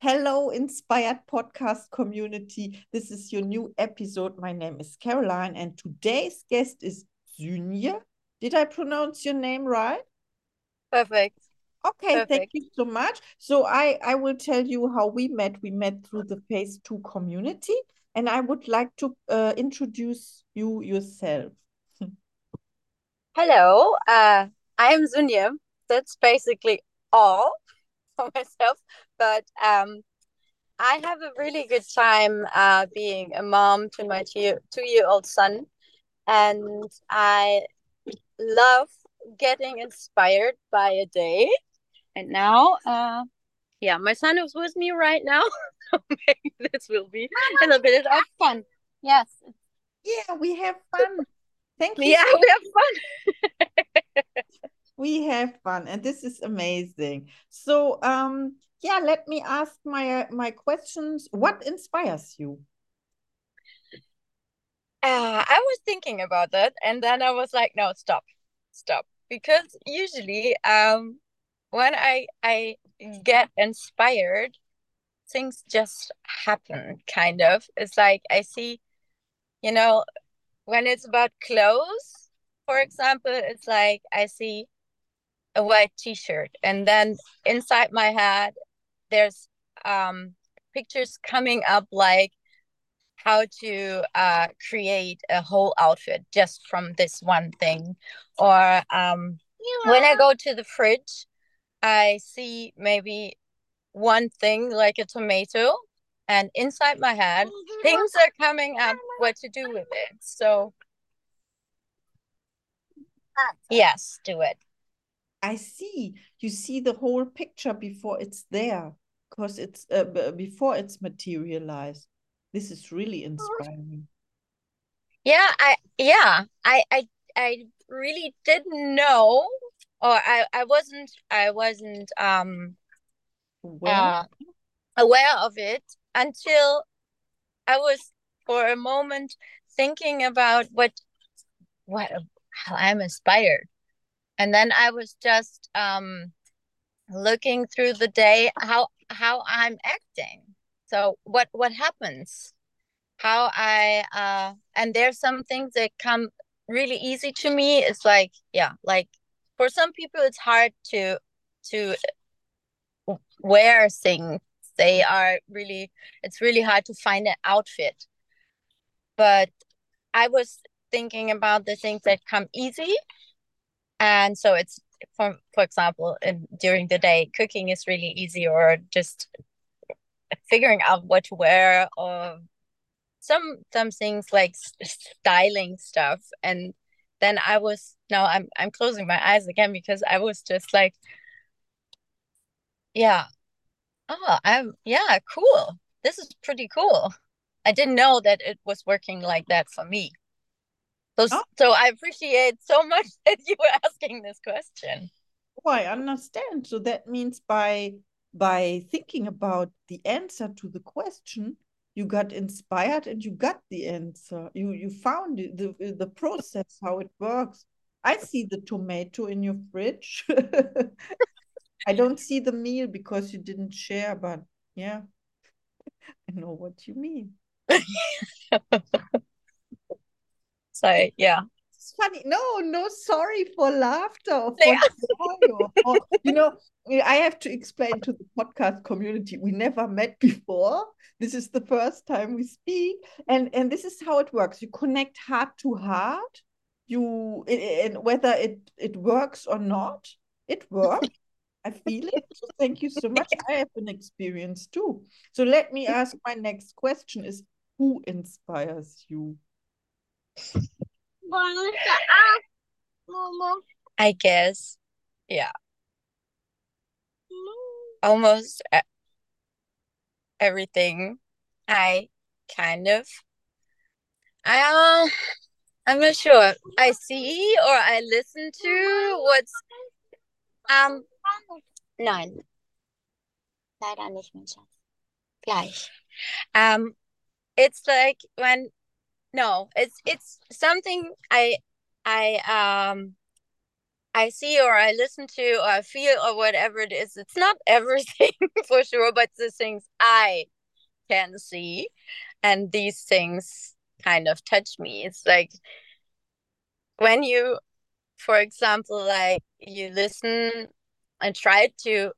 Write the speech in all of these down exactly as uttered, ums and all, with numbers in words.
Hello, Inspired Podcast Community. This is your new episode. My name is Caroline, and today's guest is Sünje. Did I pronounce your name right? Perfect. Okay, Perfect. Thank you so much. So I, I will tell you how we met. We met through the Phase two community, and I would like to uh, introduce you yourself. Hello, uh, I'm Sünje. That's basically all for myself, but um, I have a really good time uh, being a mom to my two, two-year-old son, and I love getting inspired by a day. And now, uh, yeah, my son is with me right now. So maybe this will be a little bit of fun. Yes. Yeah, we have fun. Thank you. Yeah, we have fun. We have fun, and this is amazing. So, um, yeah, let me ask my uh, my questions. What inspires you? Uh, I was thinking about that, and then I was like, no, stop, stop, because usually, um, when I I get inspired, things just happen. Kind of, it's like I see, you know, when it's about clothes, for example, it's like I see a white t-shirt, and then inside my head there's um pictures coming up, like how to uh create a whole outfit just from this one thing. Or um yeah. When I go to the fridge, I see maybe one thing, like a tomato, and inside my head things are coming up what to do with it. So yes, do it. I see. You see the whole picture before it's there, because it's uh, before it's materialized. This is really inspiring. Yeah, I yeah, I I, I really didn't know, or I, I wasn't I wasn't um aware. Uh, aware of it until I was for a moment thinking about what what how I'm inspired. And then I was just um, looking through the day, how how I'm acting. So what, what happens? How I, uh, and there's some things that come really easy to me. It's like, yeah, like for some people, it's hard to to wear things. They are really, it's really hard to find an outfit. But I was thinking about the things that come easy. And so it's, for, for example, in, during the day, cooking is really easy, or just figuring out what to wear, or some some things like styling stuff. And then I was, now I'm I'm closing my eyes again, because I was just like, yeah, oh, I'm, yeah, cool. This is pretty cool. I didn't know that it was working like that for me. So, oh. so I appreciate so much that you were asking this question. Oh, I understand. So that means by by thinking about the answer to the question, you got inspired and you got the answer. You you found it, the the process, how it works. I see the tomato in your fridge. I don't see the meal because you didn't share, but yeah, I know what you mean. So yeah, it's funny. No, no, sorry for laughter. For or, you know, I have to explain to the podcast community, we never met before. This is the first time we speak, and and this is how it works. You connect heart to heart. You and whether it it works or not, it works. I feel it. So thank you so much. I have an experience too. So let me ask my next question: is who inspires you? I guess, yeah, almost everything. I kind of, I, uh, I'm not sure. I see or I listen to what's, um, nein, leider nicht, mein Schatz. Gleich. Um, it's like when. No, it's it's something I I um I see or I listen to or I feel or whatever it is. It's not everything for sure, but the things I can see and these things kind of touch me. It's like when you, for example, like you listen and try to,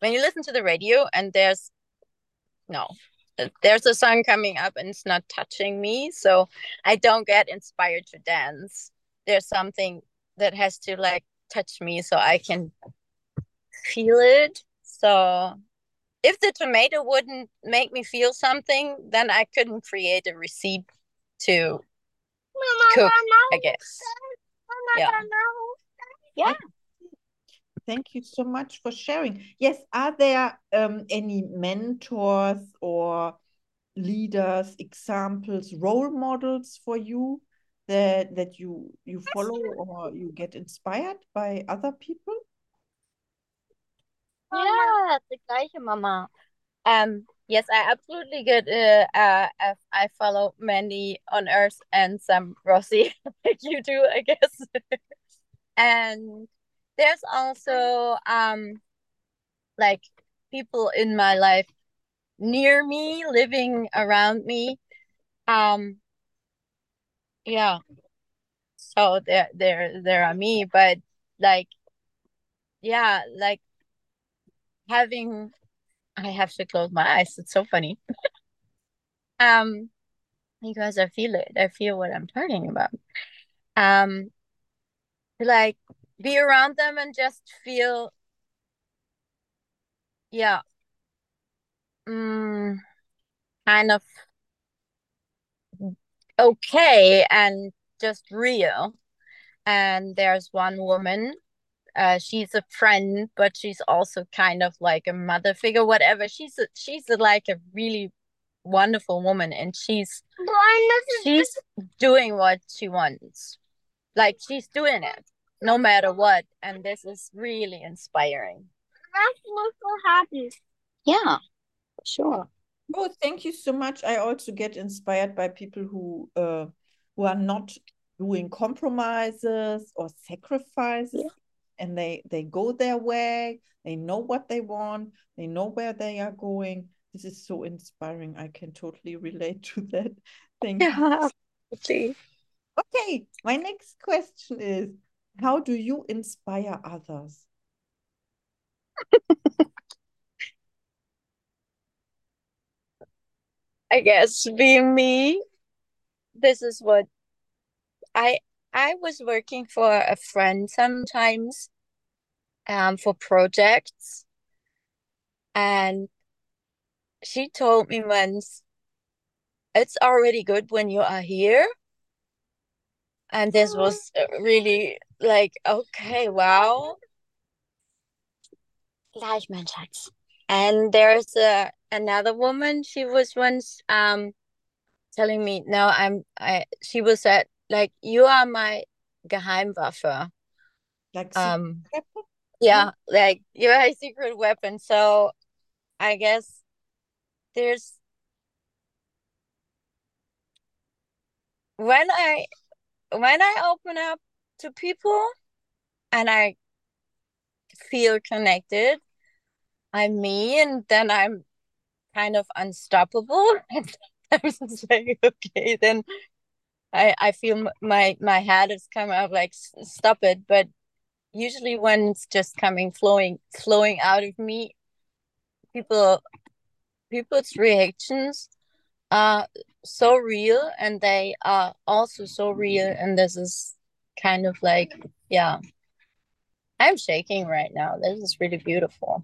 when you listen to the radio and there's, no, there's a song coming up and it's not touching me. So I don't get inspired to dance. There's something that has to like touch me so I can feel it. So if the tomato wouldn't make me feel something, then I couldn't create a recipe to cook, I guess. Yeah. Yeah. Thank you so much for sharing. Yes, are there um, any mentors or leaders, examples, role models for you that that you you follow or you get inspired by other people? Yeah, the gleiche Mama. Um, yes, I absolutely get. Uh, uh, I follow many on Earth and some Rossi, like you do, I guess. And there's also um, like people in my life near me, living around me. Um, yeah. So there, there, there are me, but like, yeah, like having. I have to close my eyes. It's so funny. um, because I feel it. I feel what I'm talking about. Um, like. Be around them and just feel, yeah, mm, kind of okay and just real. And there's one woman, uh, she's a friend, but she's also kind of like a mother figure, whatever. She's a, she's a, like a really wonderful woman, and she's she's doing what she wants, like she's doing it. No matter what, and this is really inspiring. That's what will happen. Yeah, sure. Oh, thank you so much. I also get inspired by people who uh who are not doing compromises or sacrifices, yeah. and they they go their way. They know what they want. They know where they are going. This is so inspiring. I can totally relate to that. Thank yeah, you. Okay, my next question is. How do you inspire others? I guess being me. This is what I I was working for a friend sometimes um for projects, and she told me once, it's already good when you are here. And this was really like, okay, wow. Gleich, mein Schatz. And there's a, another woman, she was once um telling me, no, I'm, I, she was at, like, you are my Geheimwaffe. Like um, yeah, like, you're a secret weapon. So I guess there's, when I, When I open up to people and I feel connected, I'm me, and then I'm kind of unstoppable. I was like, okay, then I I feel my my head is coming up like stop it. But usually when it's just coming flowing flowing out of me, people people's reactions are so real, and they are also so real, and this is kind of like, yeah, I'm shaking right now. This is really beautiful.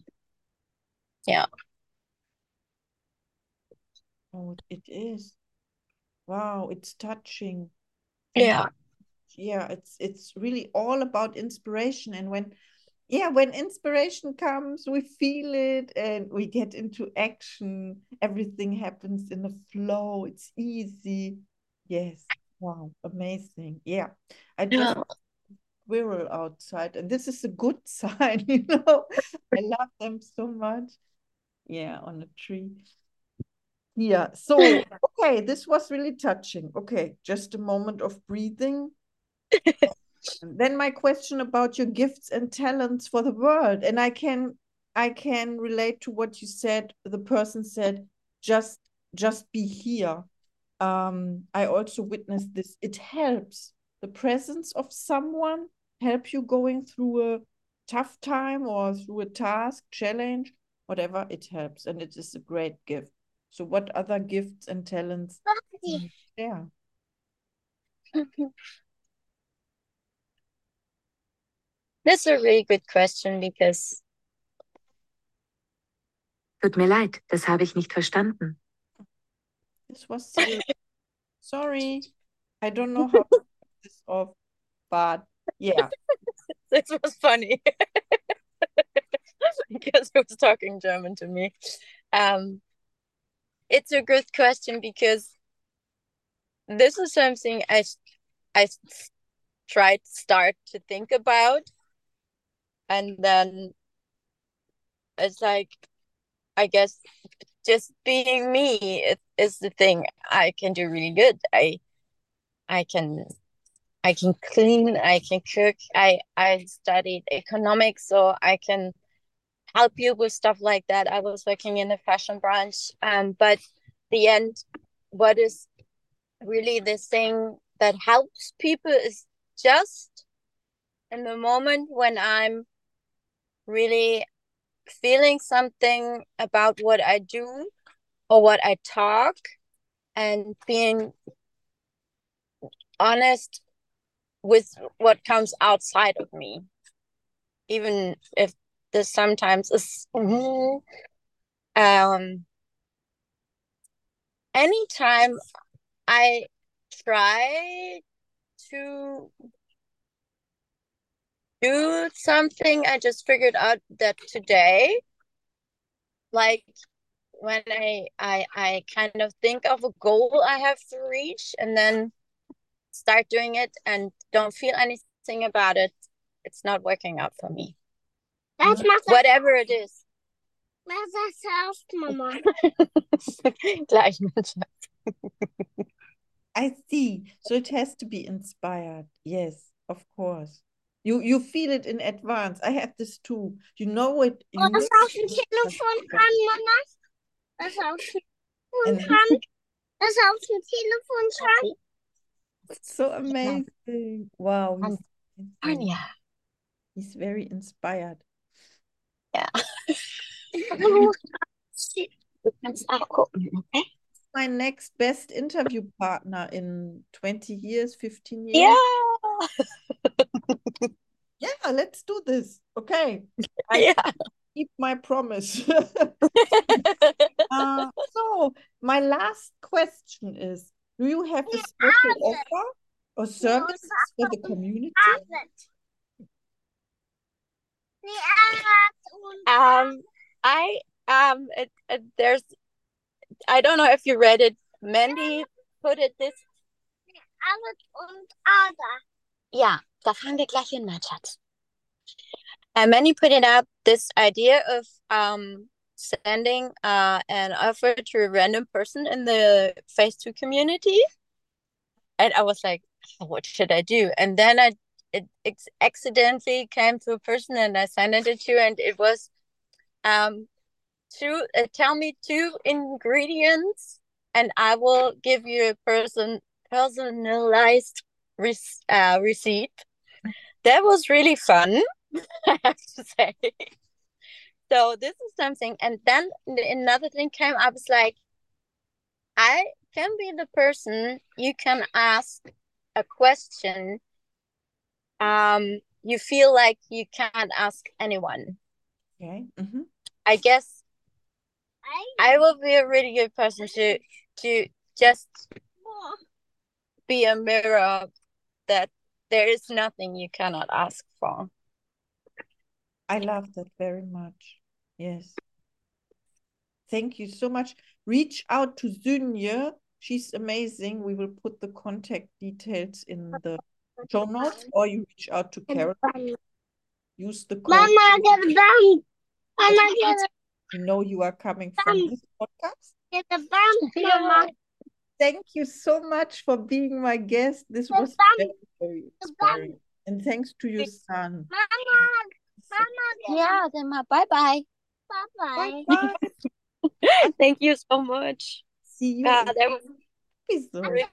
Yeah. Oh, it is. Wow, it's touching. Yeah. Yeah, it's it's really all about inspiration, and when yeah, when inspiration comes, we feel it and we get into action. Everything happens in the flow. It's easy. Yes. Wow. Amazing. Yeah. I just squirrel outside, and this is a good sign, you know. I love them so much. Yeah, on a tree. Yeah. So, okay, this was really touching. Okay, just a moment of breathing. Then my question about your gifts and talents for the world, and I can I can relate to what you said. The person said, just just be here. Um, I also witnessed this. It helps. The presence of someone help you going through a tough time or through a task, challenge, whatever, it helps. And it is a great gift. So what other gifts and talents do you share? That's a really good question because... Tut mir leid, das habe ich nicht verstanden. This was so... Sorry, I don't know how to put this off, but yeah. This was funny because he was talking German to me. Um, it's a good question because this is something I I tried to start to think about, and then it's like, I guess just being me is the thing I can do really good. I I can I can clean, I can cook. I I studied economics, so I can help you with stuff like that. I was working in the fashion branch, um, but the end, what is really the thing that helps people is just in the moment when I'm really feeling something about what I do or what I talk, and being honest with what comes outside of me, even if this sometimes is um anytime I try to do something, I just figured out that today, like when I, I I kind of think of a goal I have to reach and then start doing it and don't feel anything about it, it's not working out for me. That's whatever it is. That's house, Mama. I see. So it has to be inspired. Yes, of course. You you feel it in advance. I have this too. You know it. You oh, das auf dem Telefon kann, Mama. Das auf dem Telefon kann. Das auf dem Telefon kann. It's so amazing. Wow. Anya. He's, he's very inspired. Yeah. Du kannst auch gucken, okay? My next best interview partner in twenty years, fifteen years. Yeah. Yeah, let's do this. Okay. I yeah. keep my promise. uh, so my last question is, do you have a special offer or services for the community? Um, I, um, it, it, there's, I don't know if you read it. Mandy put it this. Yeah, da fangen wir gleich hin, mein Schatz. And Mandy put it up, this idea of um sending uh an offer to a random person in the phase two community. And I was like, oh, what should I do? And then I it, it accidentally came to a person and I sent it to you, and it was um. Two, uh, tell me two ingredients and I will give you a person personalized re uh, receipt. That was really fun, I have to say. So this is something. And then another thing came up. It's like, I can be the person you can ask a question um, you feel like you can't ask anyone. Okay. Mm-hmm. I guess I will be a really good person to to just be a mirror that there is nothing you cannot ask for. I love that very much. Yes. Thank you so much. Reach out to Sünje. She's amazing. We will put the contact details in the show notes, or you reach out to Carol. Use the code. Mama, get down. Mama, get down. I know you are coming from this podcast. Thank you so much for being my guest. This was very, very inspiring. And thanks to your son. Mama, Mama. Yeah, then bye-bye. Bye-bye. Thank you so much. See you. Uh, that was really,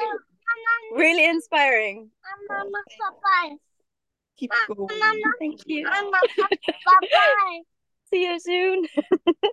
really inspiring. Mama, bye-bye. Keep going. Mama, thank you. Mama, bye-bye. See you soon.